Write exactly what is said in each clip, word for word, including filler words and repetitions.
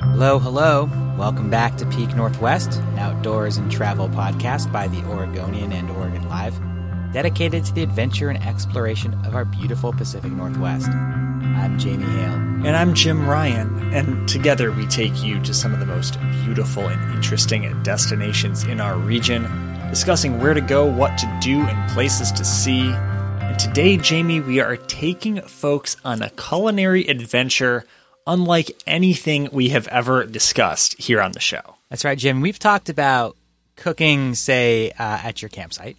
Hello, hello. Welcome back to Peak Northwest, an outdoors and travel podcast by the Oregonian and Oregon Live, dedicated to the adventure and exploration of our beautiful Pacific Northwest. I'm Jamie Hale. And I'm Jim Ryan. And together we take you to some of the most beautiful and interesting destinations in our region, discussing where to go, what to do, and places to see. And today, Jamie, we are taking folks on a culinary adventure unlike anything we have ever discussed here on the show. That's right, Jim. We've talked about cooking, say, uh, at your campsite.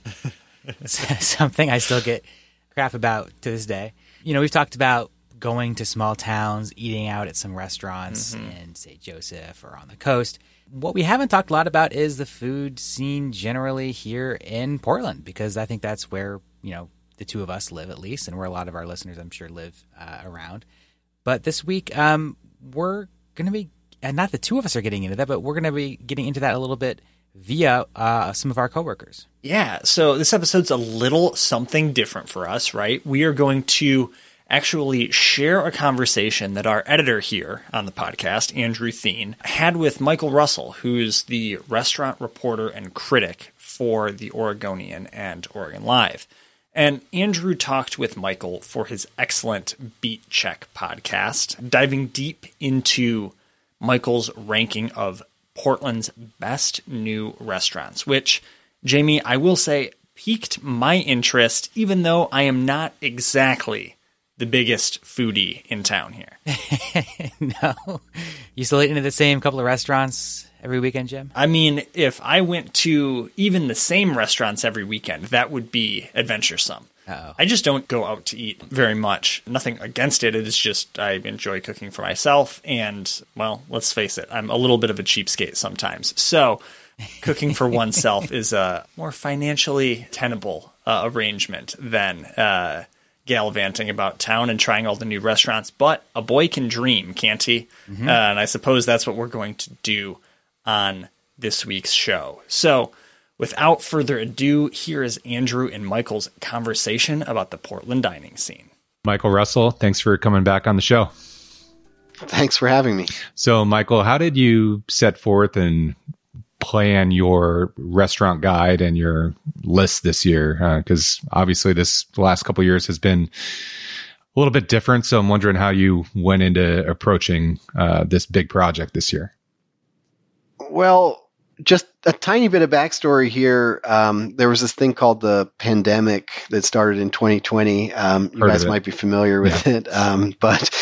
Something I still get crap about to this day. You know, we've talked about going to small towns, eating out at some restaurants mm-hmm. in, say, Joseph or on the coast. What we haven't talked a lot about is the food scene generally here in Portland, because I think that's where, you know, the two of us live at least, and where a lot of our listeners, I'm sure, live uh, around. But this week, um, we're going to be – and not the two of us are getting into that, but we're going to be getting into that a little bit via uh, some of our coworkers. Yeah. So this episode's a little something different for us, right? We are going to actually share a conversation that our editor here on the podcast, Andrew Thien, had with Michael Russell, who is the restaurant reporter and critic for The Oregonian and Oregon Live. And Andrew talked with Michael for his excellent Beat Check podcast, diving deep into Michael's ranking of Portland's best new restaurants, which, Jamie, I will say piqued my interest, even though I am not exactly the biggest foodie in town here. No. You still eating at the same couple of restaurants every weekend, Jim? I mean, if I went to even the same restaurants every weekend, that would be adventuresome. Uh-oh. I just don't go out to eat very much. Nothing against it. It is just I enjoy cooking for myself. And, well, let's face it, I'm a little bit of a cheapskate sometimes. So cooking for oneself is a more financially tenable uh, arrangement than uh, gallivanting about town and trying all the new restaurants. But a boy can dream, can't he? Mm-hmm. Uh, and I suppose that's what we're going to do on this week's show. So without further ado, here is Andrew and Michael's conversation about the Portland dining scene. Michael Russell, thanks for coming back on the show. Thanks for having me. So, Michael, how did you set forth and plan your restaurant guide and your list this year? Because uh, obviously this the last couple of years has been a little bit different. So I'm wondering how you went into approaching uh, this big project this year. Well, just a tiny bit of backstory here. Um, there was this thing called the pandemic that started in twenty twenty. Um, you guys might be familiar with yeah. it, um, but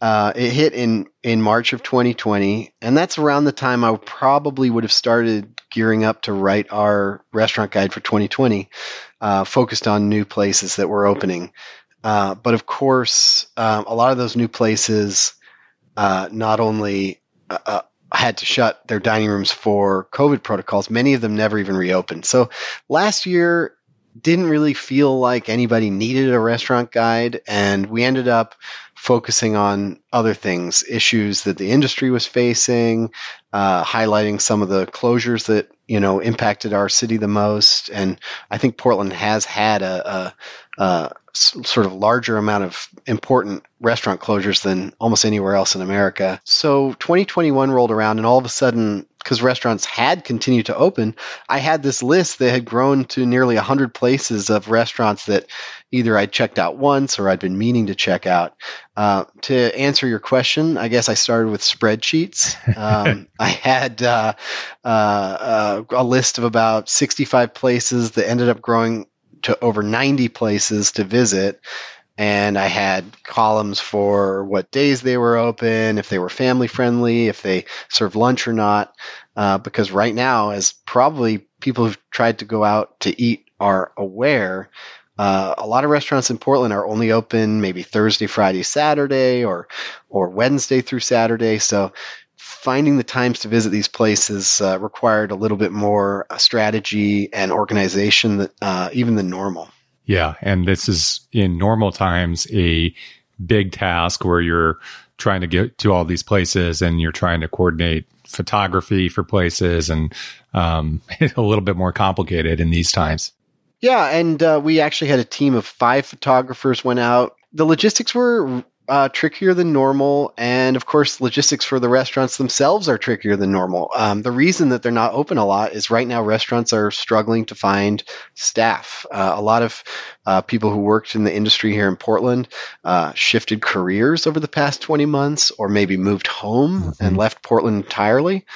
uh, it hit in, in March of twenty twenty. And that's around the time I probably would have started gearing up to write our restaurant guide for twenty twenty, uh, focused on new places that were opening. Uh, but of course, um, a lot of those new places uh, not only uh, – had to shut their dining rooms for COVID protocols. Many of them never even reopened. So last year didn't really feel like anybody needed a restaurant guide, and we ended up focusing on other things, issues that the industry was facing, uh, highlighting some of the closures that, you know, impacted our city the most. And I think Portland has had a, a, a sort of larger amount of important restaurant closures than almost anywhere else in America. So twenty twenty-one rolled around, and all of a sudden because restaurants had continued to open, I had this list that had grown to nearly one hundred places of restaurants that either I checked out once or I'd been meaning to check out. Uh, to answer your question, I guess I started with spreadsheets. Um, I had uh, uh, uh, a list of about sixty-five places that ended up growing to over ninety places to visit. And I had columns for what days they were open, if they were family friendly, if they served lunch or not. Uh, because right now, as probably people who've tried to go out to eat are aware, uh, a lot of restaurants in Portland are only open maybe Thursday, Friday, Saturday, or or Wednesday through Saturday. So finding the times to visit these places uh, required a little bit more strategy and organization, that, uh, even than normal. Yeah. And this is in normal times a big task where you're trying to get to all these places and you're trying to coordinate photography for places and um, a little bit more complicated in these times. Yeah. And uh, we actually had a team of five photographers went out. The logistics were uh, trickier than normal. And of course, logistics for the restaurants themselves are trickier than normal. Um, the reason that they're not open a lot is right now restaurants are struggling to find staff. Uh, a lot of uh, people who worked in the industry here in Portland uh, shifted careers over the past twenty months, or maybe moved home mm-hmm. and left Portland entirely.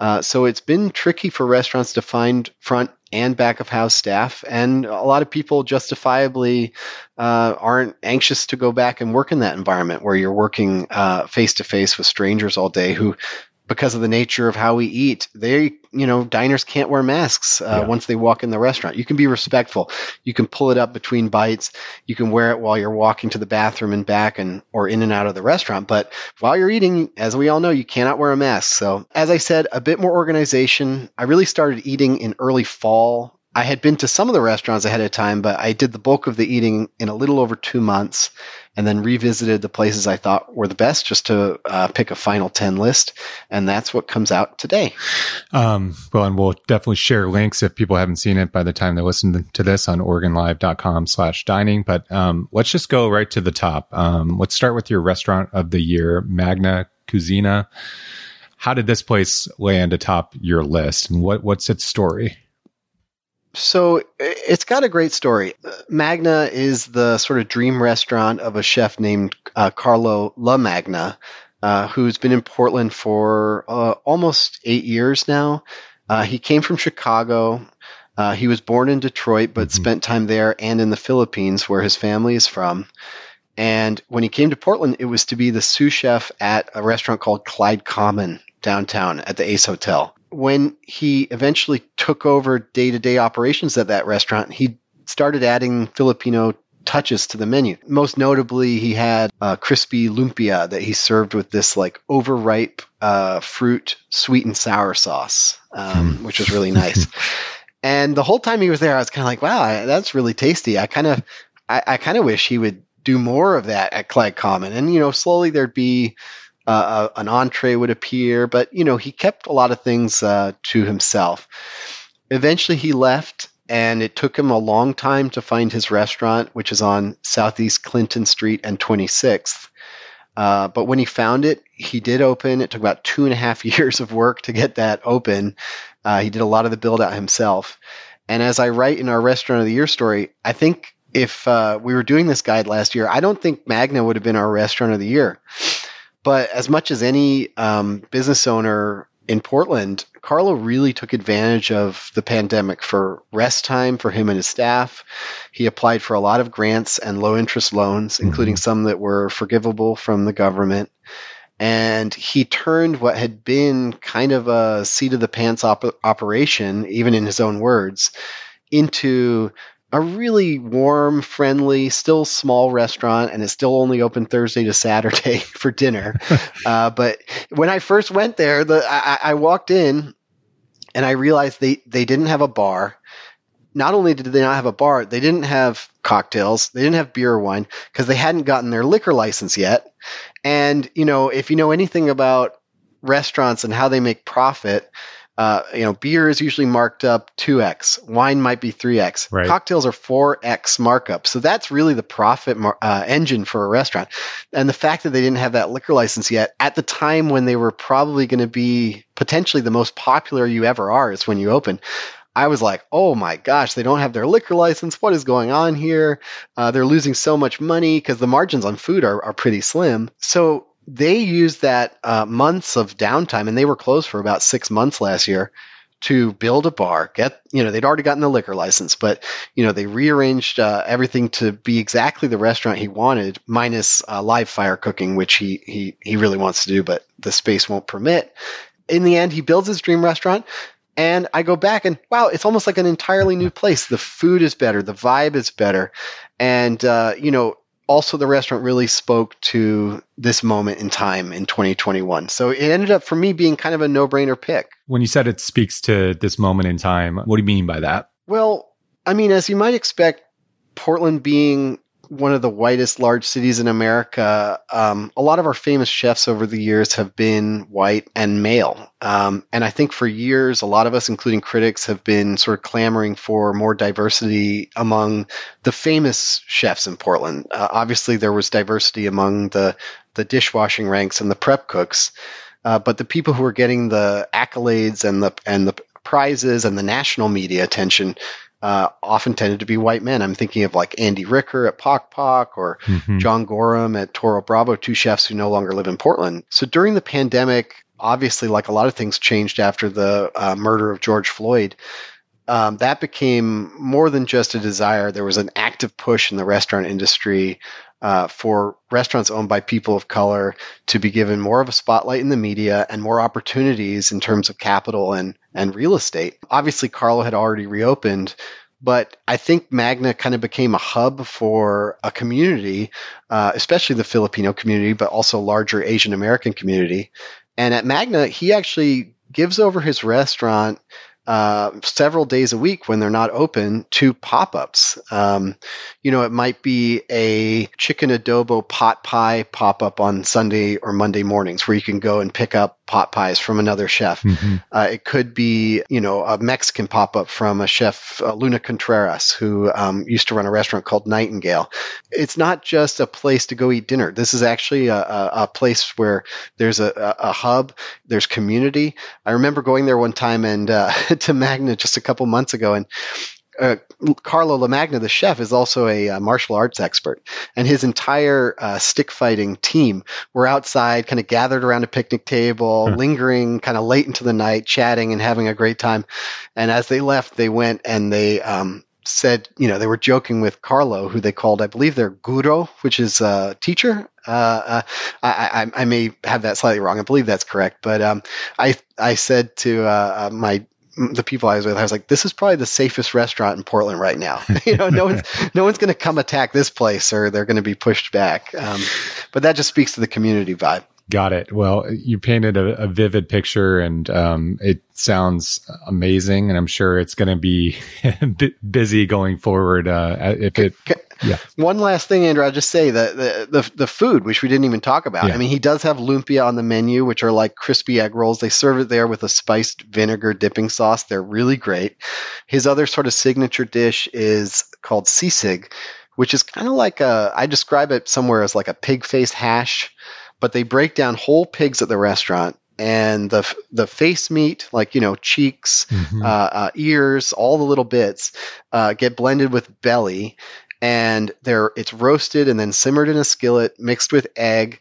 Uh, so it's been tricky for restaurants to find front and back of house staff. And a lot of people justifiably uh, aren't anxious to go back and work in that environment where you're working face to face with strangers all day who, because of the nature of how we eat, they, you know, diners can't wear masks uh, yeah. once they walk in the restaurant. You can be respectful. You can pull it up between bites. You can wear it while you're walking to the bathroom and back and, or in and out of the restaurant. But while you're eating, as we all know, you cannot wear a mask. So as I said, a bit more organization. I really started eating in early fall. I had been to some of the restaurants ahead of time, but I did the bulk of the eating in a little over two months and then revisited the places I thought were the best just to uh, pick a final ten list. And that's what comes out today. Um, well, and we'll definitely share links if people haven't seen it by the time they listen to this on oregon live dot com slash dining. But um, let's just go right to the top. Um, let's start with your restaurant of the year, Magna Cucina. How did this place land atop your list? And what what's its story? So it's got a great story. Magna is the sort of dream restaurant of a chef named uh, Carlo La Magna, uh, who's been in Portland for uh, almost eight years now. Uh, he came from Chicago. Uh, he was born in Detroit, but mm-hmm. spent time there and in the Philippines, where his family is from. And when he came to Portland, it was to be the sous chef at a restaurant called Clyde Common downtown at the Ace Hotel. When he eventually took over day-to-day operations at that restaurant, he started adding Filipino touches to the menu. Most notably, he had a crispy lumpia that he served with this like overripe uh, fruit sweet and sour sauce, um, which was really nice. And the whole time he was there, I was kind of like, wow, that's really tasty. I kind of I, I kind of wish he would do more of that at Clyde Common. And, you know, slowly there'd be Uh, an entree would appear, but, you know, he kept a lot of things uh, to himself. Eventually he left, and it took him a long time to find his restaurant, which is on Southeast Clinton Street and twenty-sixth. Uh, but when he found it, he did open. It took about two and a half years of work to get that open. Uh, he did a lot of the build out himself. And as I write in our Restaurant of the Year story, I think if uh, we were doing this guide last year, I don't think Magna would have been our Restaurant of the Year. But as much as any um, business owner in Portland, Carlo really took advantage of the pandemic for rest time for him and his staff. He applied for a lot of grants and low-interest loans, including some that were forgivable from the government. And he turned what had been kind of a seat-of-the-pants op- operation, even in his own words, into a really warm, friendly, still small restaurant, and it's still only open Thursday to Saturday for dinner. uh, but when I first went there, the, I, I walked in and I realized they, they didn't have a bar. Not only did they not have a bar, they didn't have cocktails. They didn't have beer or wine because they hadn't gotten their liquor license yet. And, you know, if you know anything about restaurants and how they make profit, Uh, you know, beer is usually marked up two X. Wine might be three X. Right. Cocktails are four X markup. So that's really the profit mar- uh, engine for a restaurant. And the fact that they didn't have that liquor license yet at the time when they were probably going to be potentially the most popular you ever are is when you open. I was like, oh my gosh, they don't have their liquor license. What is going on here? Uh, they're losing so much money because the margins on food are, are pretty slim. So they used that uh, months of downtime, and they were closed for about six months last year, to build a bar. Get, you know, they'd already gotten the liquor license, but you know, they rearranged uh, everything to be exactly the restaurant he wanted, minus uh, live fire cooking, which he he he really wants to do, but the space won't permit. In the end, he builds his dream restaurant. And I go back and, wow, it's almost like an entirely new place. The food is better. The vibe is better. And, uh, you know, also the restaurant really spoke to this moment in time in twenty twenty-one. So it ended up for me being kind of a no-brainer pick. When you said it speaks to this moment in time, what do you mean by that? Well, I mean, as you might expect, Portland being one of the whitest large cities in America, um, a lot of our famous chefs over the years have been white and male. Um, and I think for years, a lot of us, including critics, have been sort of clamoring for more diversity among the famous chefs in Portland. Uh, obviously, there was diversity among the, the dishwashing ranks and the prep cooks, uh, but the people who were getting the accolades and the and the prizes and the national media attention Uh, often tended to be white men. I'm thinking of like Andy Ricker at Pok Pok or mm-hmm. John Gorham at Toro Bravo, two chefs who no longer live in Portland. So during the pandemic, obviously, like a lot of things changed after the uh, murder of George Floyd. Um, that became more than just a desire. There was an active push in the restaurant industry uh, for restaurants owned by people of color to be given more of a spotlight in the media and more opportunities in terms of capital and, and real estate. Obviously, Carlo had already reopened, but I think Magna kind of became a hub for a community, uh, especially the Filipino community, but also larger Asian American community. And at Magna, he actually gives over his restaurant Uh, several days a week when they're not open to pop-ups. Um, you know, it might be a chicken adobo pot pie pop-up on Sunday or Monday mornings where you can go and pick up pot pies from another chef. Mm-hmm. Uh, it could be, you know, a Mexican pop-up from a chef, uh, Luna Contreras, who um, used to run a restaurant called Nightingale. It's not just a place to go eat dinner. This is actually a, a, a place where there's a, a, a hub, there's community. I remember going there one time and uh, to Magna just a couple months ago. And uh, Carlo La Magna, the chef, is also a uh, martial arts expert. And his entire uh, stick fighting team were outside, kind of gathered around a picnic table, huh. lingering kind of late into the night, chatting and having a great time. And as they left, they went and they um, said, you know, they were joking with Carlo, who they called, I believe, their guru, which is a uh, teacher. Uh, uh, I, I, I may have that slightly wrong. I believe that's correct. But um, I, I said to uh, my the people I was with, I was like, this is probably the safest restaurant in Portland right now. You know, no one's, no one's going to come attack this place or they're going to be pushed back. Um, but that just speaks to the community vibe. Got it. Well, you painted a, a vivid picture and um, it sounds amazing. And I'm sure it's going to be busy going forward. Uh, if it, yeah. One last thing, Andrew, I'll just say that the, the the food, which we didn't even talk about. Yeah. I mean, he does have lumpia on the menu, which are like crispy egg rolls. They serve it there with a spiced vinegar dipping sauce. They're really great. His other sort of signature dish is called sisig, which is kind of like a, I describe it somewhere as like a pig face hash. But they break down whole pigs at the restaurant, and the the face meat, like, you know, cheeks, mm-hmm. uh, uh, ears, all the little bits, uh, get blended with belly, and they're it's roasted and then simmered in a skillet, mixed with egg,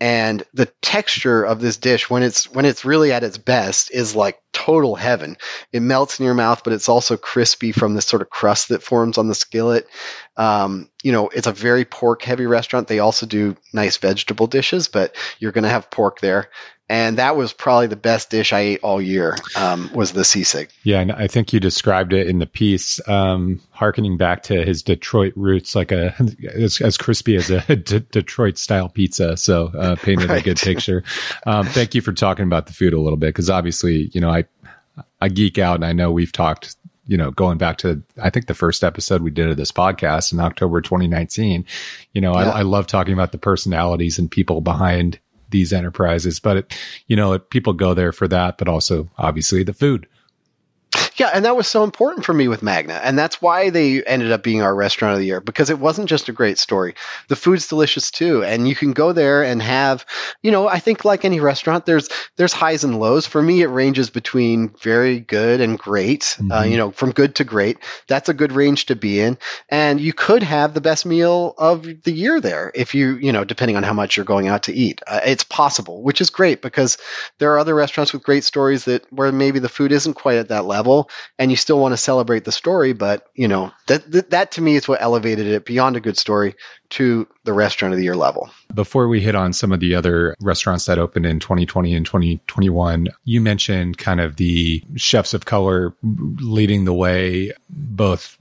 and the texture of this dish when it's when it's really at its best is like total heaven. It melts in your mouth, but it's also crispy from this sort of crust that forms on the skillet. Um, you know, it's a very pork-heavy restaurant. They also do nice vegetable dishes, but you're going to have pork there. And that was probably the best dish I ate all year, um, was the sisig. Yeah, and I think you described it in the piece, um, hearkening back to his Detroit roots, like a as, as crispy as a D- Detroit-style pizza. So uh, painted right. a good picture. Um, thank you for talking about the food a little bit, because obviously, you know, I I geek out, and I know we've talked, you know, going back to, I think the first episode we did of this podcast in October twenty nineteen, you know, yeah. I, I love talking about the personalities and people behind these enterprises. But, it, you know, it, people go there for that, but also obviously the food. Yeah, and that was so important for me with Magna, and that's why they ended up being our restaurant of the year, because it wasn't just a great story. The food's delicious too, and you can go there and have, you know, I think like any restaurant, there's there's highs and lows. For me, it ranges between very good and great, mm-hmm. uh, you know, from good to great. That's a good range to be in, and you could have the best meal of the year there if you, you know, depending on how much you're going out to eat. Uh, it's possible, which is great, because there are other restaurants with great stories that where maybe the food isn't quite at that level. And you still want to celebrate the story, but you know that, that that to me is what elevated it beyond a good story to the restaurant of the year level. Before we hit on some of the other restaurants that opened in twenty twenty and twenty twenty-one, you mentioned kind of the chefs of color leading the way, both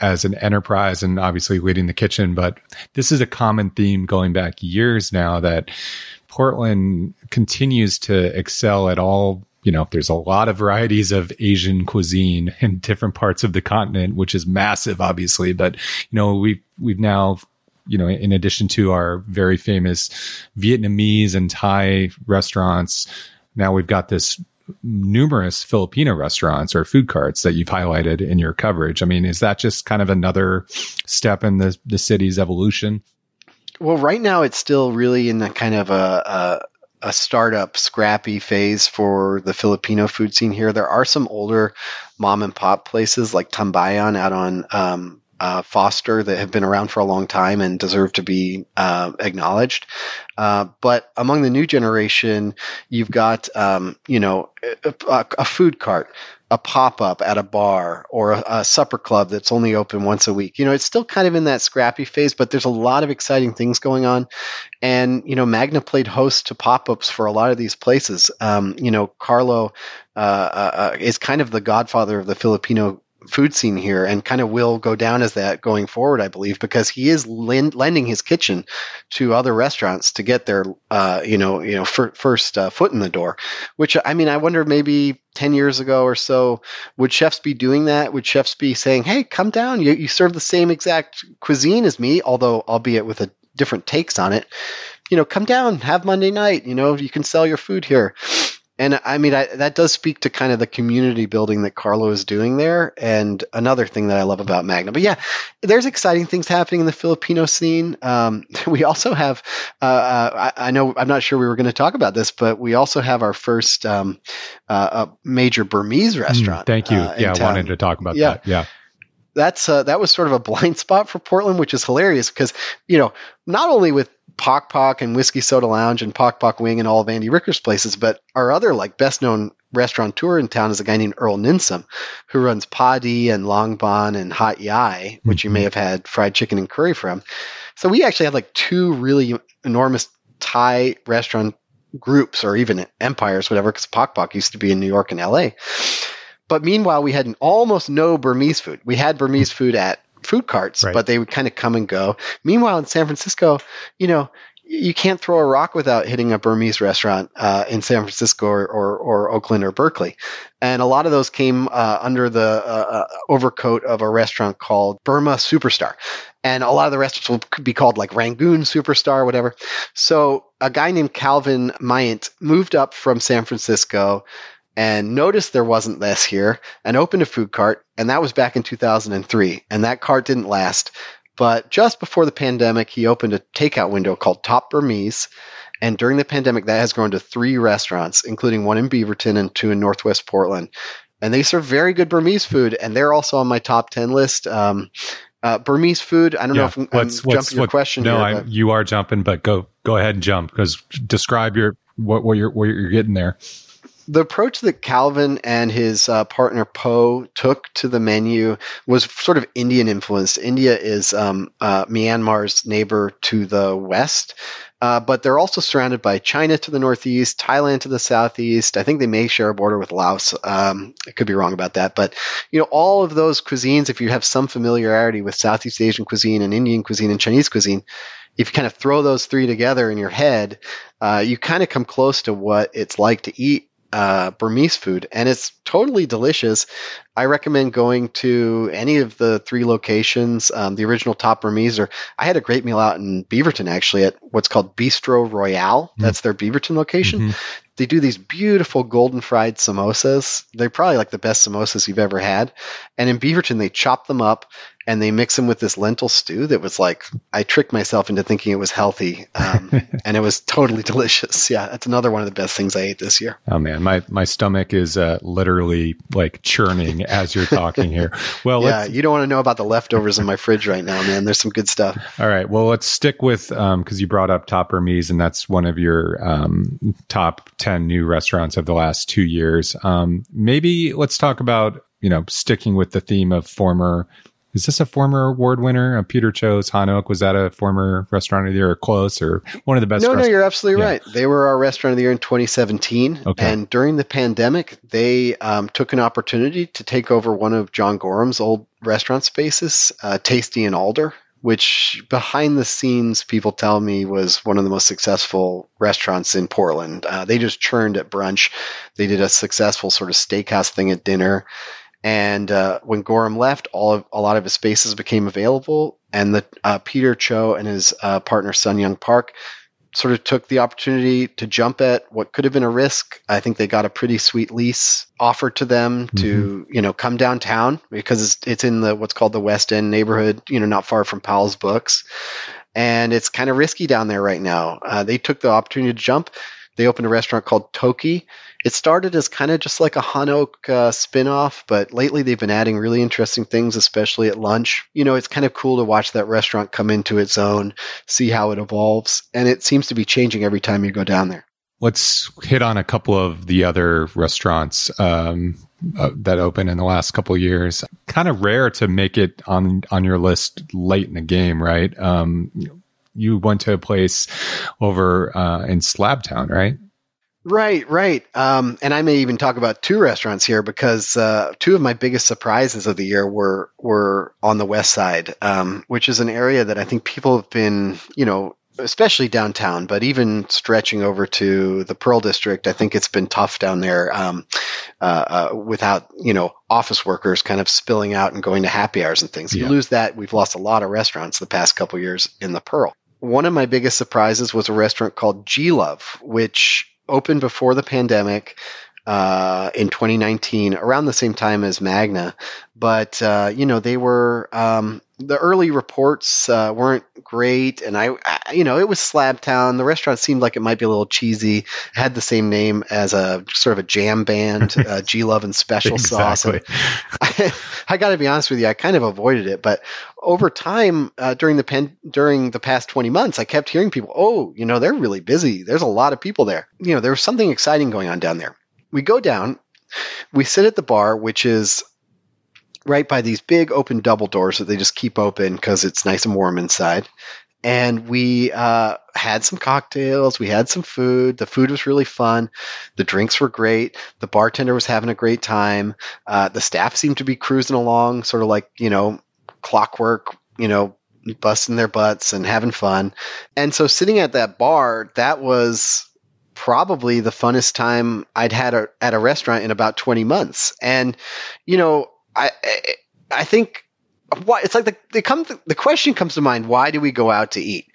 as an enterprise and obviously leading the kitchen. But this is a common theme going back years now that Portland continues to excel at all. You know, there's a lot of varieties of Asian cuisine in different parts of the continent, which is massive, obviously. But, you know, we've, we've now, you know, in addition to our very famous Vietnamese and Thai restaurants, now we've got this numerous Filipino restaurants or food carts that you've highlighted in your coverage. I mean, is that just kind of another step in the, the city's evolution? Well, right now it's still really in that kind of a... a a startup scrappy phase for the Filipino food scene here. There are some older mom and pop places like Tambayan out on um, uh, Foster that have been around for a long time and deserve to be uh, acknowledged. Uh, but among the new generation, you've got, um, you know, a, a, a food cart, a pop-up at a bar, or a, a supper club that's only open once a week. You know, it's still kind of in that scrappy phase, but there's a lot of exciting things going on. And, you know, Magna played host to pop-ups for a lot of these places. Um, you know, Carlo uh, uh, is kind of the godfather of the Filipino food scene here, and kind of will go down as that going forward, I believe, because he is lend- lending his kitchen to other restaurants to get their, uh, you know, you know, fir- first uh, foot in the door, which, I mean, I wonder maybe ten years ago or so, would chefs be doing that? Would chefs be saying, hey, come down, you, you serve the same exact cuisine as me, although albeit with a different takes on it, you know, come down, have Monday night, you know, you can sell your food here. And I mean, I, that does speak to kind of the community building that Carlo is doing there. And another thing that I love about Magna. But yeah, there's exciting things happening in the Filipino scene. Um, we also have, uh, uh, I, I know, I'm not sure we were going to talk about this, but we also have our first um, uh, major Burmese restaurant. Mm, thank you. Uh, yeah, I wanted to talk about yeah. that. Yeah. That's uh, that was sort of a blind spot for Portland, which is hilarious because, you know, not only with Pok Pok and Whiskey Soda Lounge and Pok Pok Wing and all of Andy Ricker's places, but our other like best known restaurateur in town is a guy named Earl Ninsom, who runs Paadee and Long Bon and Hat Yai, which you may have had fried chicken and curry from. So we actually have like two really enormous Thai restaurant groups, or even empires, whatever, because Pok Pok used to be in New York and L A. But meanwhile, we had an almost no Burmese food. We had Burmese food at food carts, right, but they would kind of come and go. Meanwhile, in San Francisco, you know, you can't throw a rock without hitting a Burmese restaurant uh, in San Francisco or, or, or Oakland or Berkeley. And a lot of those came uh, under the uh, overcoat of a restaurant called Burma Superstar. And a lot of the restaurants will be called like Rangoon Superstar, whatever. So a guy named Calvin Mayant moved up from San Francisco and noticed there wasn't this here, and opened a food cart, and that was back in two thousand three, and that cart didn't last. But just before the pandemic, he opened a takeout window called Top Burmese, and during the pandemic, that has grown to three restaurants, including one in Beaverton and two in Northwest Portland, and they serve very good Burmese food, and they're also on my top ten list. Um, uh, Burmese food, I don't yeah. know if I'm, what's, I'm what's, jumping what, your question no, here. No, you are jumping, but go go ahead and jump, because describe your what, what you're what you're getting there. The approach that Calvin and his uh, partner Poe took to the menu was sort of Indian influenced. India is um, uh, Myanmar's neighbor to the west, uh, but they're also surrounded by China to the northeast, Thailand to the southeast. I think they may share a border with Laos. Um, I could be wrong about that, but you know, all of those cuisines, if you have some familiarity with Southeast Asian cuisine and Indian cuisine and Chinese cuisine, if you kind of throw those three together in your head, uh, you kind of come close to what it's like to eat Uh, Burmese food, and it's totally delicious. I recommend going to any of the three locations, um, the original Top Burmese. Or I had a great meal out in Beaverton, actually, at what's called Bistro Royale. Mm-hmm. That's their Beaverton location. Mm-hmm. They do these beautiful golden fried samosas. They're probably like the best samosas you've ever had. And in Beaverton, they chop them up and they mix them with this lentil stew that was like, I tricked myself into thinking it was healthy. Um, and it was totally delicious. Yeah. That's another one of the best things I ate this year. Oh man. My, my stomach is uh, literally like churning as you're talking here. Well, yeah, you don't want to know about the leftovers in my fridge right now, man. There's some good stuff. All right. Well, let's stick with, um, cause you brought up Top Burmese, and that's one of your um, top ten new restaurants of the last two years. Um, maybe let's talk about, you know, sticking with the theme of former, is this a former award winner? Uh, Peter Cho's Han Oak, was that a former restaurant of the year or close or one of the best? No, rest- no, you're absolutely yeah. right. They were our restaurant of the year in twenty seventeen. Okay. And during the pandemic, they um, took an opportunity to take over one of John Gorham's old restaurant spaces, uh, Tasty and Alder, which behind the scenes people tell me was one of the most successful restaurants in Portland. Uh, they just churned at brunch. They did a successful sort of steakhouse thing at dinner. And uh, when Gorham left, all of, a lot of his spaces became available. And the uh, Peter Cho and his uh, partner, Sun Young Park, sort of took the opportunity to jump at what could have been a risk. I think they got a pretty sweet lease offered to them mm-hmm. to, you know, come downtown because it's, it's in the, what's called the West End neighborhood, you know, not far from Powell's Books. And it's kind of risky down there right now. Uh, they took the opportunity to jump. They opened a restaurant called Toki. It started as kind of just like a Han Oak uh, spinoff, but lately they've been adding really interesting things, especially at lunch. You know, it's kind of cool to watch that restaurant come into its own, see how it evolves. And it seems to be changing every time you go down there. Let's hit on a couple of the other restaurants um, uh, that opened in the last couple of years. Kind of rare to make it on, on your list late in the game, right? Um, you went to a place over uh, in Slabtown, right? Right, right. Um, and I may even talk about two restaurants here because uh, two of my biggest surprises of the year were were on the West Side, um, which is an area that I think people have been, you know, especially downtown, but even stretching over to the Pearl District, I think it's been tough down there um, uh, uh, without, you know, office workers kind of spilling out and going to happy hours and things. Yeah. You lose that. We've lost a lot of restaurants the past couple of years in the Pearl. One of my biggest surprises was a restaurant called G-Love, which opened before the pandemic uh, in twenty nineteen, around the same time as Magna. But, uh, you know, they were um, – the early reports uh, weren't great. And, I, I, you know, it was Slabtown. The restaurant seemed like it might be a little cheesy. It had the same name as a sort of a jam band, uh, G-Love and Special exactly. Sauce. I, I got to be honest with you. I kind of avoided it. But over time, uh, during the pen, during the past twenty months, I kept hearing people, oh, you know, they're really busy. There's a lot of people there. You know, there was something exciting going on down there. We go down, we sit at the bar, which is right by these big open double doors that they just keep open because it's nice and warm inside. And we uh, had some cocktails. We had some food. The food was really fun. The drinks were great. The bartender was having a great time. Uh, the staff seemed to be cruising along, sort of like, you know, clockwork, you know, busting their butts and having fun. And so sitting at that bar, that was probably the funnest time I'd had a, at a restaurant in about twenty months. And, you know, I I think why it's like the they come th- the question comes to mind, why do we go out to eat?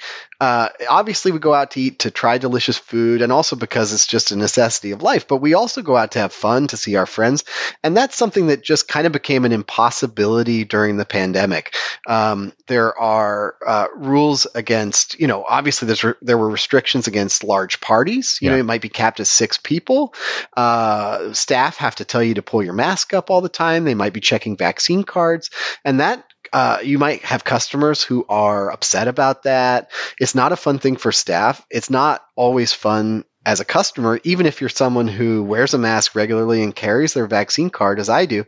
Uh, obviously, we go out to eat to try delicious food and also because it's just a necessity of life. But we also go out to have fun, to see our friends. And that's something that just kind of became an impossibility during the pandemic. Um, there are uh, rules against, you know, obviously there's re- there were restrictions against large parties. You yeah. know, it might be capped to six people. Uh, staff have to tell you to pull your mask up all the time. They might be checking vaccine cards. And that Uh, you might have customers who are upset about that. It's not a fun thing for staff. It's not always fun as a customer, even if you're someone who wears a mask regularly and carries their vaccine card, as I do.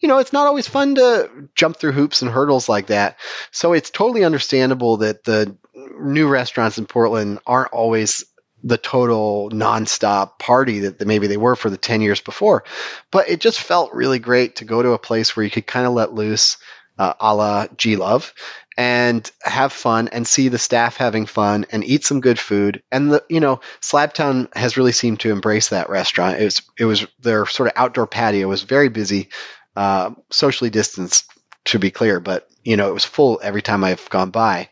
You know, it's not always fun to jump through hoops and hurdles like that. So it's totally understandable that the new restaurants in Portland aren't always the total nonstop party that maybe they were for the ten years before. But it just felt really great to go to a place where you could kind of let loose, Uh, a la G-Love, and have fun and see the staff having fun and eat some good food. And the, you know, Slabtown has really seemed to embrace that restaurant. It was, it was their sort of outdoor patio was very busy. uh, socially distanced, to be clear, but you know, it was full every time I've gone by.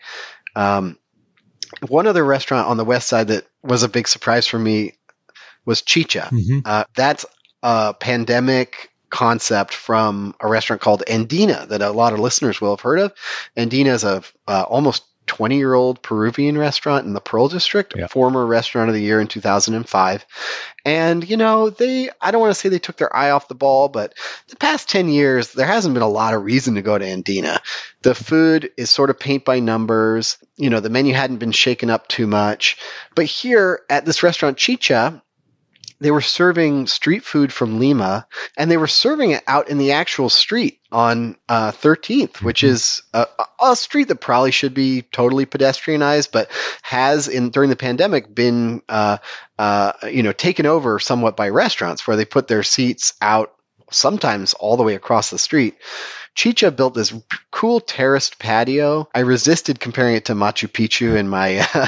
Um, one other restaurant on the west side that was a big surprise for me was Chicha. Mm-hmm. Uh, that's a pandemic concept from a restaurant called Andina that a lot of listeners will have heard of. Andina is a uh, almost twenty-year-old Peruvian restaurant in the Pearl District, yeah. former restaurant of the year in two thousand five. And, you know, they I don't want to say they took their eye off the ball, but the past ten years, there hasn't been a lot of reason to go to Andina. The food is sort of paint by numbers. You know, the menu hadn't been shaken up too much. But here at this restaurant, Chicha, they were serving street food from Lima, and they were serving it out in the actual street on uh, thirteenth, which is a, a street that probably should be totally pedestrianized, but has in during the pandemic been uh, uh, you know taken over somewhat by restaurants where they put their seats out sometimes all the way across the street. Chicha built this cool terraced patio. I resisted comparing it to Machu Picchu in my. Uh,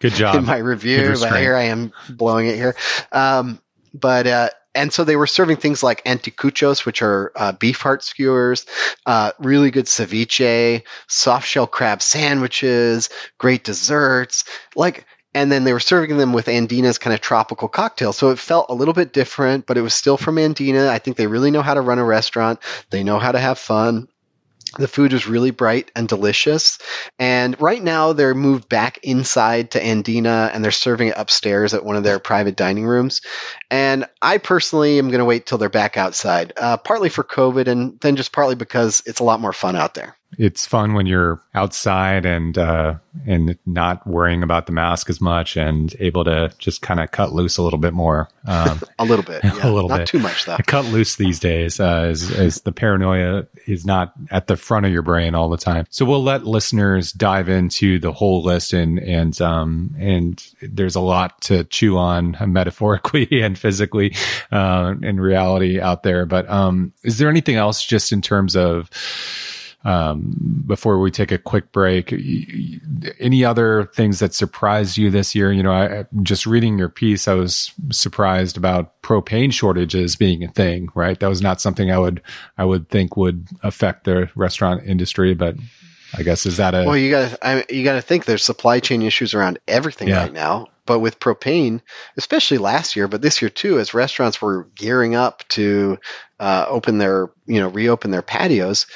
Good job. In my review, but here I am blowing it here. Um, but, uh, and so they were serving things like anticuchos, which are uh, beef heart skewers, uh, really good ceviche, soft shell crab sandwiches, great desserts. Like, and then they were serving them with Andina's kind of tropical cocktail. So it felt a little bit different, but it was still from Andina. I think they really know how to run a restaurant. They know how to have fun. The food was really bright and delicious. And right now they're moved back inside to Andina and they're serving it upstairs at one of their private dining rooms. And I personally am going to wait till they're back outside, uh, partly for COVID and then just partly because it's a lot more fun out there. It's fun when you're outside and uh, and not worrying about the mask as much and able to just kind of cut loose a little bit more. Um, a little bit. Yeah, a little not bit. Not too much, though. Cut loose these days uh, is, is the paranoia is not at the front of your brain all the time. So we'll let listeners dive into the whole list. And, and, um, and there's a lot to chew on uh, metaphorically and physically uh, in reality out there. But um, is there anything else just in terms of... Um, before we take a quick break, any other things that surprised you this year? You know, I just reading your piece, I was surprised about propane shortages being a thing, right? That was not something I would, I would think would affect the restaurant industry, but I guess is that a, well, you gotta, I, you gotta think there's supply chain issues around everything yeah. right now, but with propane, especially last year, but this year too, as restaurants were gearing up to, uh, open their, you know, reopen their patios.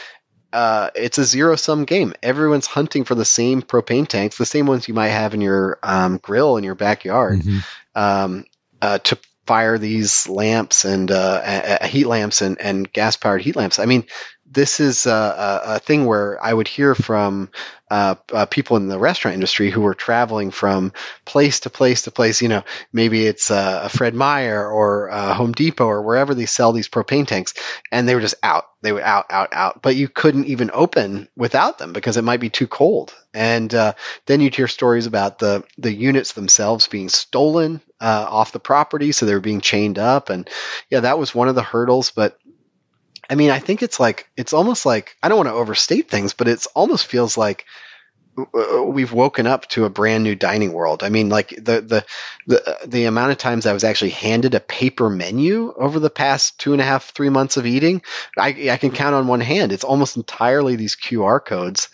Uh, it's a zero-sum game. Everyone's hunting for the same propane tanks, the same ones you might have in your um, grill in your backyard, mm-hmm. um, uh, to fire these lamps and uh, uh, heat lamps and, and gas-powered heat lamps. I mean, this is a, a, a thing where I would hear from uh, uh, people in the restaurant industry who were traveling from place to place to place. You know, maybe it's uh, a Fred Meyer or uh, Home Depot or wherever they sell these propane tanks, and they were just out. They were out, out, out. But you couldn't even open without them because it might be too cold. And uh, then you'd hear stories about the the units themselves being stolen uh, off the property, so they were being chained up. And yeah, that was one of the hurdles, but. I mean, I think it's like, it's almost like, I don't want to overstate things, but it's almost feels like we've woken up to a brand new dining world. I mean, like the, the, the, the amount of times I was actually handed a paper menu over the past two and a half, three months of eating, I, I can count on one hand. It's almost entirely these Q R codes.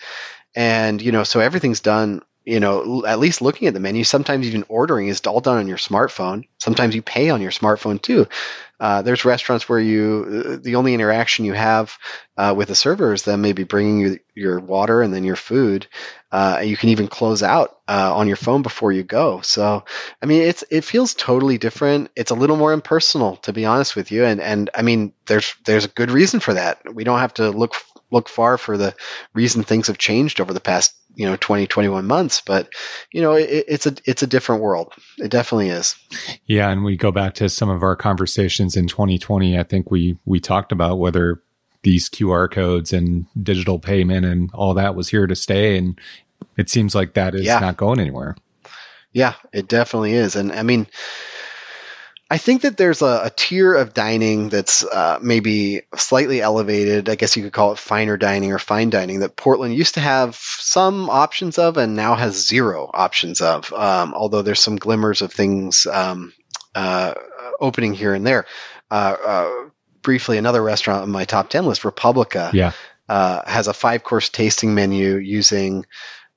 And, you know, so everything's done, you know, at least looking at the menu, sometimes even ordering is all done on your smartphone. Sometimes you pay on your smartphone too. Uh, there's restaurants where you, the only interaction you have uh, with the server is them maybe bringing you your water and then your food. Uh, and you can even close out uh, on your phone before you go. So, I mean, it's, it feels totally different. It's a little more impersonal, to be honest with you. And, and I mean, there's, there's a good reason for that. We don't have to look, look far for the reason things have changed over the past, you know, twenty, twenty-one months, but you know, it, it's a, it's a different world. It definitely is. Yeah. And we go back to some of our conversations in twenty twenty. I think we, we talked about whether these Q R codes and digital payment and all that was here to stay. And it seems like that is yeah. not going anywhere. Yeah, it definitely is. And I mean, I think that there's a, a tier of dining that's uh, maybe slightly elevated. I guess you could call it finer dining or fine dining that Portland used to have some options of and now has zero options of, um, although there's some glimmers of things um, uh, opening here and there. Uh, uh, briefly another restaurant on my top ten list, Republica, yeah. uh, has a five-course tasting menu using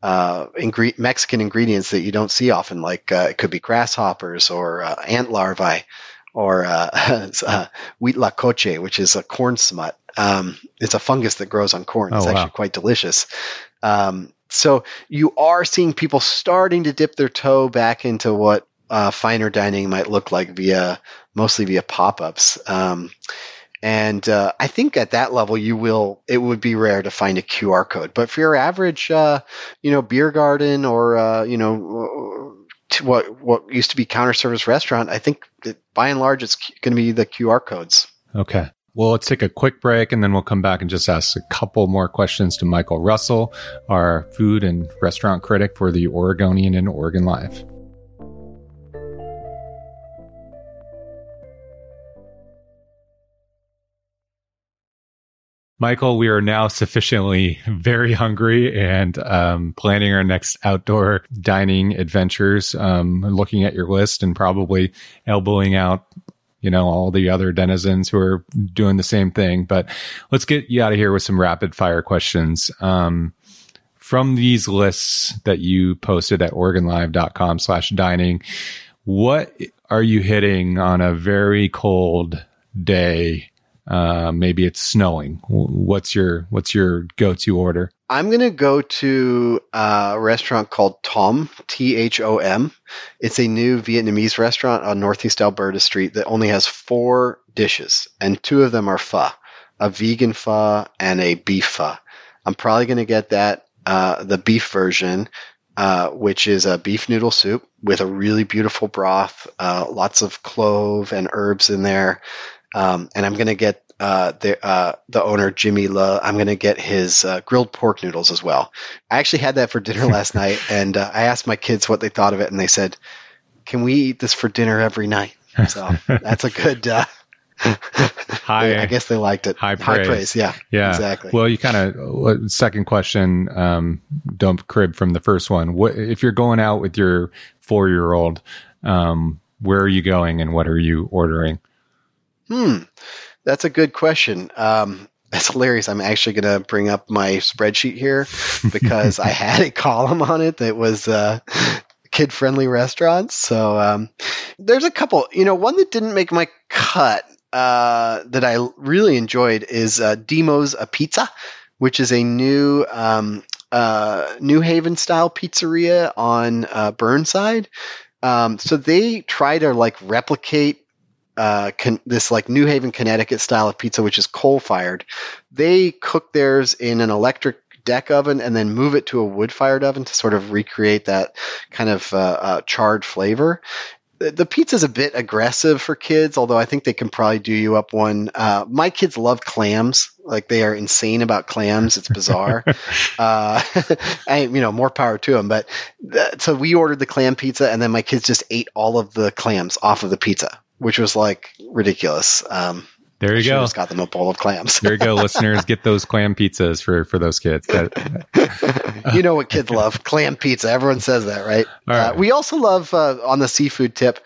uh, ingre- Mexican ingredients that you don't see often, like uh, it could be grasshoppers or uh, ant larvae or uh, uh, huitlacoche, which is a corn smut. Um, it's a fungus that grows on corn. Oh, it's wow. actually quite delicious. Um, so you are seeing people starting to dip their toe back into what uh, finer dining might look like via mostly via pop-ups. Um, and uh, I think at that level, you will. It would be rare to find a Q R code. But for your average, uh, you know, beer garden or uh, you know, what what used to be counter service restaurant, I think that by and large, it's going to be the Q R codes. Okay. Well, let's take a quick break, and then we'll come back and just ask a couple more questions to Michael Russell, our food and restaurant critic for the Oregonian and Oregon Live. Michael, we are now sufficiently very hungry and um, planning our next outdoor dining adventures, um, looking at your list and probably elbowing out you know, all the other denizens who are doing the same thing. But let's get you out of here with some rapid fire questions. Um, from these lists that you posted at oregonlive.com slash dining, what are you hitting on a very cold day? Uh, maybe it's snowing. What's your what's your go-to order? I'm going to go to a restaurant called Tom, T H O M. It's a new Vietnamese restaurant on Northeast Alberta Street that only has four dishes, and two of them are pho, a vegan pho and a beef pho. I'm probably going to get that, uh, the beef version, uh, which is a beef noodle soup with a really beautiful broth, uh, lots of clove and herbs in there. Um, and I'm going to get uh, the uh, the owner, Jimmy Le, I'm going to get his uh, grilled pork noodles as well. I actually had that for dinner last night, and uh, I asked my kids what they thought of it, and they said, can we eat this for dinner every night? So that's a good uh, – high. I guess they liked it. High praise. High praise, yeah. Yeah, exactly. Well, you kind of – second question, um, don't crib from the first one. What, if you're going out with your four-year-old, um, where are you going and what are you ordering? Hmm. That's a good question. Um, that's hilarious. I'm actually going to bring up my spreadsheet here because I had a column on it that was uh, kid-friendly restaurants. So um, there's a couple. You know, one that didn't make my cut uh, that I really enjoyed is uh, Dimo's a Pizza, which is a new um, uh, New Haven-style pizzeria on uh, Burnside. Um, so they try to like replicate Uh, con- this like New Haven, Connecticut style of pizza, which is coal fired. They cook theirs in an electric deck oven and then move it to a wood fired oven to sort of recreate that kind of uh, uh, charred flavor. The, the pizza is a bit aggressive for kids, although I think they can probably do you up one. Uh, my kids love clams. Like they are insane about clams. It's bizarre. uh, I, you know, more power to them. But th- so we ordered the clam pizza and then my kids just ate all of the clams off of the pizza, which was like ridiculous. Um, there you go. Just got them a bowl of clams. There you go, listeners. Get those clam pizzas for, for those kids. That, you know what kids love? Clam pizza. Everyone says that, right? All right. Uh, we also love uh, on the seafood tip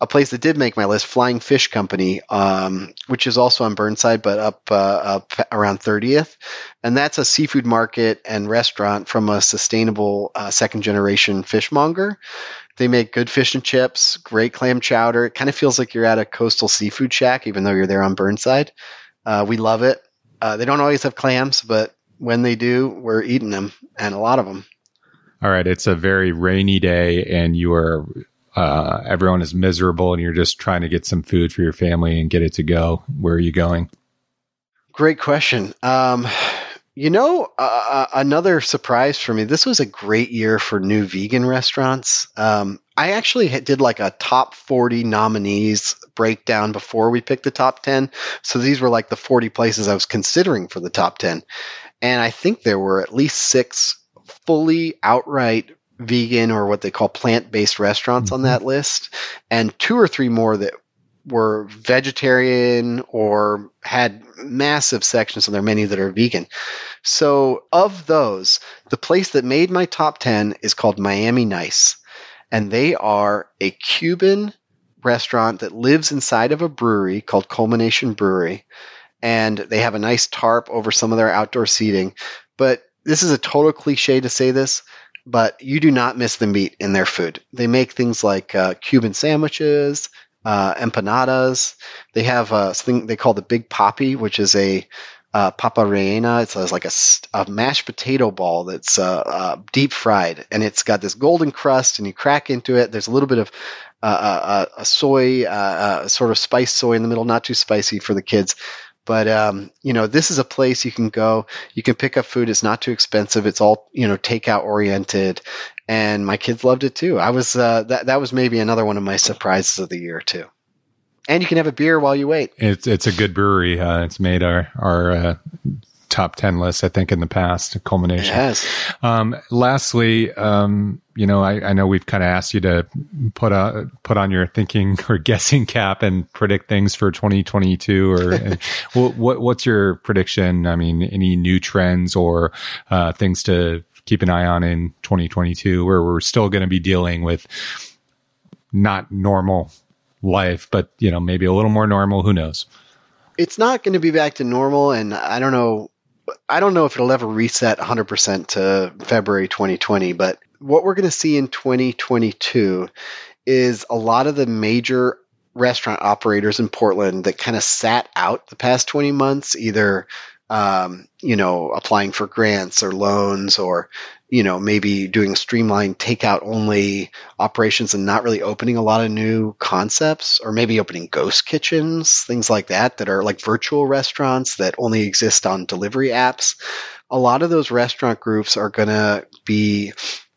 a place that did make my list, Flying Fish Company, um, which is also on Burnside, but up, uh, up around thirtieth. And that's a seafood market and restaurant from a sustainable uh, second generation fishmonger. They make good fish and chips, great clam chowder. It kind of feels like you're at a coastal seafood shack, even though you're there on Burnside. Uh, we love it. Uh, they don't always have clams, but when they do, we're eating them, and a lot of them. All right. It's a very rainy day, and you are uh, everyone is miserable, and you're just trying to get some food for your family and get it to go. Where are you going? Great question. Um, you know, uh, another surprise for me, this was a great year for new vegan restaurants. Um, I actually did like a top forty nominees breakdown before we picked the top ten. So these were like the forty places I was considering for the top ten. And I think there were at least six fully outright vegan or what they call plant-based restaurants mm-hmm. on that list. And two or three more that were vegetarian or had massive sections on their menu that are vegan. So of those, the place that made my top ten is called Miami Nice. And they are a Cuban restaurant that lives inside of a brewery called Culmination Brewery, and they have a nice tarp over some of their outdoor seating. But this is a total cliche to say this, but you do not miss the meat in their food. They make things like uh, Cuban sandwiches, uh, empanadas. They have uh, something they call the Big Papi, which is a uh, papa rellena. It's, it's like a, a mashed potato ball that's uh, uh, deep fried, and it's got this golden crust, and you crack into it. There's a little bit of uh, a, a soy, uh, uh, sort of spiced soy in the middle, not too spicy for the kids. But, um, you know, this is a place you can go. You can pick up food. It's not too expensive. It's all, you know, takeout oriented. And my kids loved it, too. I was uh, that that was maybe another one of my surprises of the year, too. And you can have a beer while you wait. It's it's a good brewery. Uh, it's made our our uh, top ten list, I think, in the past. Culmination. Yes. Um, lastly, um, you know, I, I know we've kind of asked you to put a, put on your thinking or guessing cap and predict things for twenty twenty-two. Or what, what what's your prediction? I mean, any new trends or uh, things to keep an eye on in twenty twenty-two, where we're still going to be dealing with not normal life, but you know, maybe a little more normal. Who knows? It's not going to be back to normal, and I don't know. I don't know if it'll ever reset one hundred percent to February twenty twenty, but what we're going to see in twenty twenty-two is a lot of the major restaurant operators in Portland that kind of sat out the past twenty months, either um, you know, applying for grants or loans, or you know, maybe doing streamlined takeout only operations and not really opening a lot of new concepts, or maybe opening ghost kitchens, things like that, that are like virtual restaurants that only exist on delivery apps. A lot of those restaurant groups are going to be,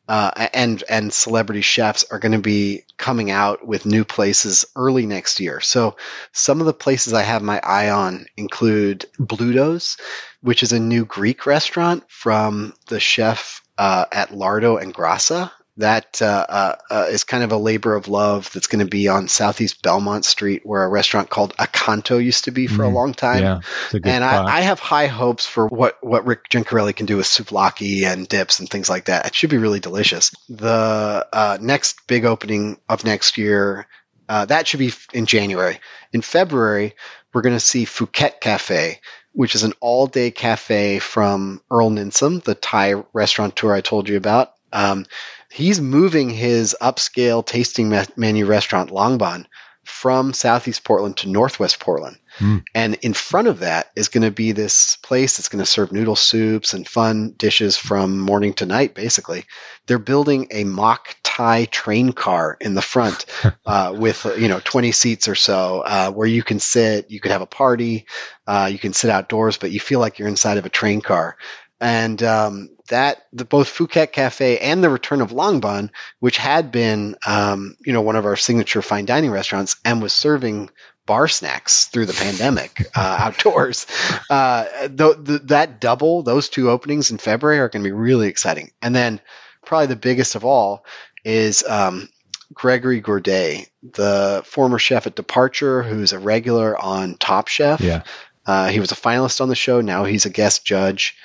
uh, and, and celebrity chefs are going to be coming out with new places early next year. So some of the places I have my eye on include Bluto's, which is a new Greek restaurant from the chef Uh, at Lardo and Grassa. That uh, uh, is kind of a labor of love that's going to be on Southeast Belmont Street, where a restaurant called Acanto used to be for mm, a long time. Yeah, and I, I have high hopes for what, what Rick Giancarelli can do with souvlaki and dips and things like that. It should be really delicious. The uh, next big opening of next year, uh, that should be in January. In February, we're going to see Phuket Cafe, which is an all-day cafe from Earl Ninsom, the Thai restaurateur I told you about. Um, he's moving his upscale tasting me- menu restaurant, Long Bon, from Southeast Portland to Northwest Portland. Mm. And in front of that is going to be this place that's going to serve noodle soups and fun dishes from morning to night, basically. They're building a mock Thai train car in the front uh, with, you know, twenty seats or so uh, where you can sit, you could have a party, uh, you can sit outdoors, but you feel like you're inside of a train car. And um, that the, both Phuket Cafe and the return of Long Bon, which had been, um, you know, one of our signature fine dining restaurants and was serving bar snacks through the pandemic uh, outdoors. Uh, th- th- that double, those two openings in February are going to be really exciting. And then probably the biggest of all is um, Gregory Gourdet, the former chef at Departure, who's a regular on Top Chef. Yeah. Uh, he was a finalist on the show. Now he's a guest judge.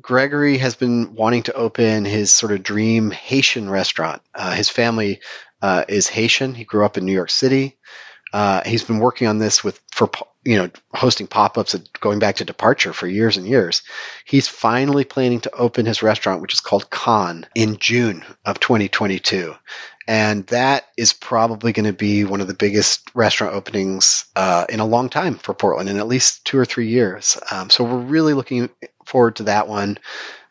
Gregory has been wanting to open his sort of dream Haitian restaurant. Uh, his family uh, is Haitian. He grew up in New York City. Uh, he's been working on this with for you know hosting pop-ups and going back to Departure for years and years. He's finally planning to open his restaurant, which is called Con, in June of twenty twenty-two, and that is probably going to be one of the biggest restaurant openings uh, in a long time for Portland, in at least two or three years. Um, so we're really looking forward to that one.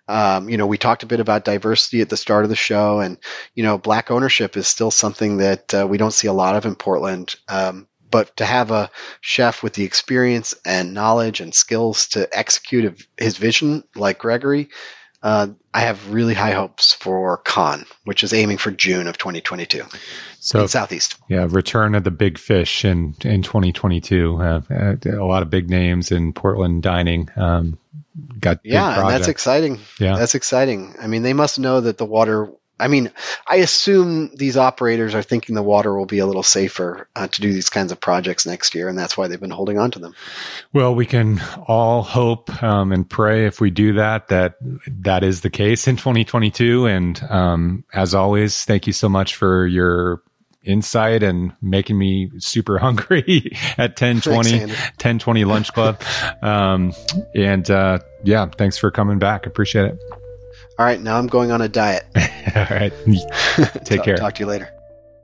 Um, you know, we talked a bit about diversity at the start of the show, and, you know, Black ownership is still something that uh, we don't see a lot of in Portland. Um, but to have a chef with the experience and knowledge and skills to execute a, his vision like Gregory, uh, I have really high hopes for Con, which is aiming for June of twenty twenty-two. So in Southeast. Yeah. Return of the big fish in, in twenty twenty-two, uh, a lot of big names in Portland dining, um, Got yeah, and that's exciting. Yeah, that's exciting. I mean, they must know that the water. I mean, I assume these operators are thinking the water will be a little safer uh, to do these kinds of projects next year, and that's why they've been holding on to them. Well, we can all hope um, and pray if we do that, that that is the case in twenty twenty-two. And um, as always, thank you so much for your insight and making me super hungry at ten twenty Lunch Club. Um, and uh, yeah, thanks for coming back. Appreciate it. All right. Now I'm going on a diet. All right. Take talk, care. Talk to you later.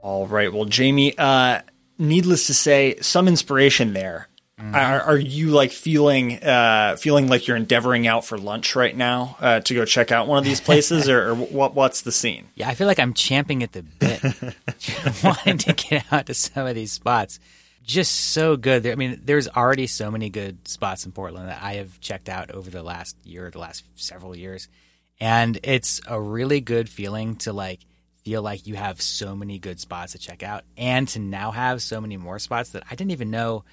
All right. Well, Jamie, uh, needless to say, some inspiration there. Mm-hmm. Are, are you like feeling, uh, feeling like you're endeavoring out for lunch right now uh, to go check out one of these places, or, or what? What's the scene? Yeah, I feel like I'm champing at the bit, wanting to get out to some of these spots. Just so good. I mean, there's already so many good spots in Portland that I have checked out over the last year, the last several years, and it's a really good feeling to like feel like you have so many good spots to check out, and to now have so many more spots that I didn't even know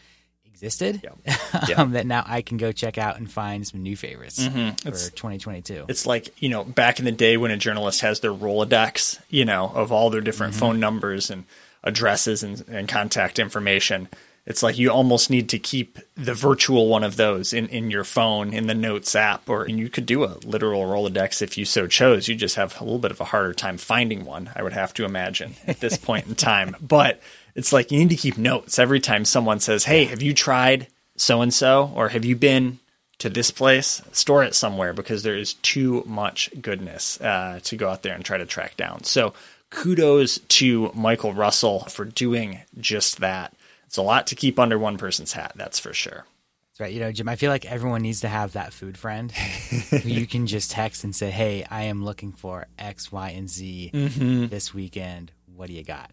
existed. Yeah. Yeah. Um, that now I can go check out and find some new favorites mm-hmm. for it's, twenty twenty-two. It's like, you know, back in the day when a journalist has their Rolodex, you know, of all their different mm-hmm. phone numbers and addresses and, and contact information. It's like you almost need to keep the virtual one of those in, in your phone, in the Notes app, or and you could do a literal Rolodex if you so chose. You just have a little bit of a harder time finding one, I would have to imagine, at this point in time. But it's like you need to keep notes every time someone says, hey, have you tried so-and-so, or have you been to this place? Store it somewhere, because there is too much goodness uh, to go out there and try to track down. So kudos to Michael Russell for doing just that. It's a lot to keep under one person's hat, that's for sure. That's right. You know, Jim, I feel like everyone needs to have that food friend who you can just text and say, hey, I am looking for X, Y, and Z mm-hmm. this weekend. What do you got?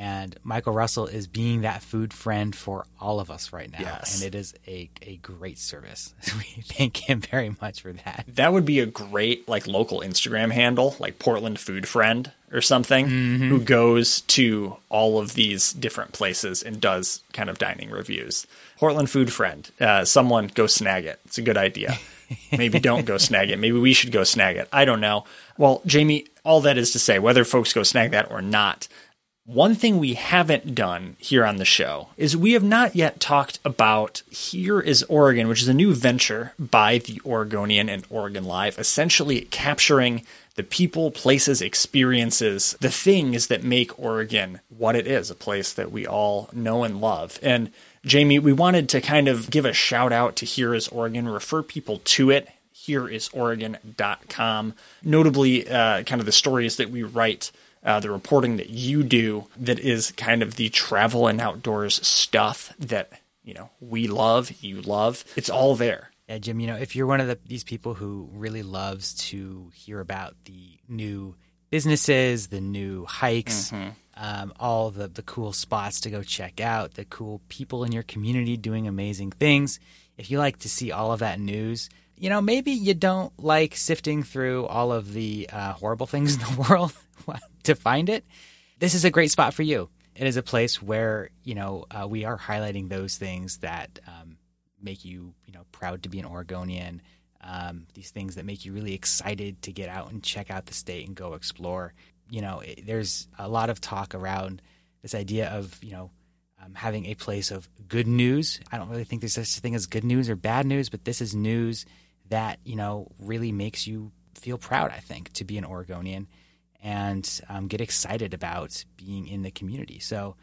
And Michael Russell is being that food friend for all of us right now. Yes. And it is a, a great service. We thank him very much for that. That would be a great like local Instagram handle, like Portland Food Friend or something, mm-hmm. who goes to all of these different places and does kind of dining reviews. Portland Food Friend. Uh, someone go snag it. It's a good idea. Maybe don't go snag it. Maybe we should go snag it. I don't know. Well, Jamie, all that is to say, whether folks go snag that or not, one thing we haven't done here on the show is we have not yet talked about Here is Oregon, which is a new venture by the Oregonian and Oregon Live, essentially capturing the people, places, experiences, the things that make Oregon what it is, a place that we all know and love. And Jamie, we wanted to kind of give a shout out to Here is Oregon, refer people to it, here is oregon dot com, notably uh, kind of the stories that we write, Uh, the reporting that you do, that is kind of the travel and outdoors stuff that, you know, we love, you love. It's all there. Yeah, Jim, you know, if you're one of the, these people who really loves to hear about the new businesses, the new hikes, mm-hmm. um, all the, the cool spots to go check out, the cool people in your community doing amazing things, if you like to see all of that news, you know, maybe you don't like sifting through all of the uh, horrible things in the world to find it, this is a great spot for you. It is a place where, you know, uh, we are highlighting those things that um, make you, you know, proud to be an Oregonian, um, these things that make you really excited to get out and check out the state and go explore. You know, it, there's a lot of talk around this idea of, you know, Um, having a place of good news. I don't really think there's such a thing as good news or bad news, but this is news that, you know, really makes you feel proud, I think, to be an Oregonian and um, get excited about being in the community. So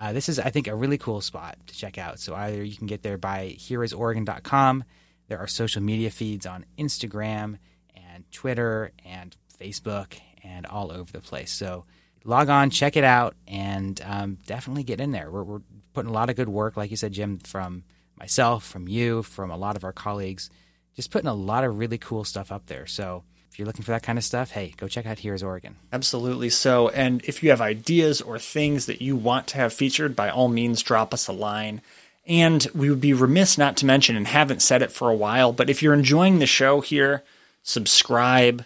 uh, this is, I think, a really cool spot to check out. So either you can get there by here is oregon dot com. There are social media feeds on Instagram and Twitter and Facebook and all over the place. So log on, check it out, and um, definitely get in there. We're, we're putting a lot of good work, like you said, Jim, from myself, from you, from a lot of our colleagues, just putting a lot of really cool stuff up there. So if you're looking for that kind of stuff, hey, go check out Here is Oregon. Absolutely so. And if you have ideas or things that you want to have featured, by all means, drop us a line. And we would be remiss not to mention, and haven't said it for a while, but if you're enjoying the show here, subscribe.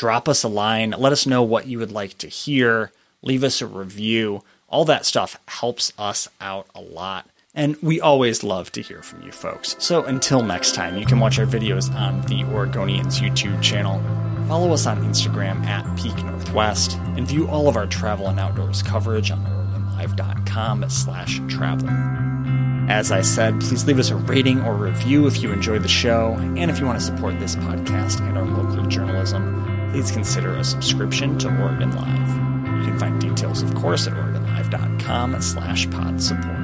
Drop us a line. Let us know what you would like to hear. Leave us a review. All that stuff helps us out a lot. And we always love to hear from you folks. So until next time, you can watch our videos on the Oregonian's YouTube channel. Follow us on Instagram at Peak Northwest and view all of our travel and outdoors coverage on oregon live dot com slash travel. As I said, please leave us a rating or review if you enjoy the show. And if you want to support this podcast and our local journalism, please consider a subscription to Oregon Live. You can find details, of course, at Oregon Live. Live.com slash pod support.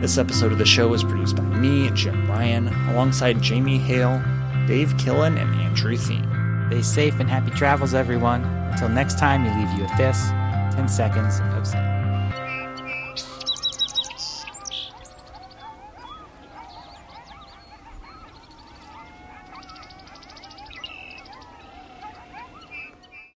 This episode of the show is produced by me, Jim Ryan, alongside Jamie Hale, Dave Killen, and Andrew Thien. Stay safe and happy travels, everyone. Until next time, we leave you with this, ten seconds of zen.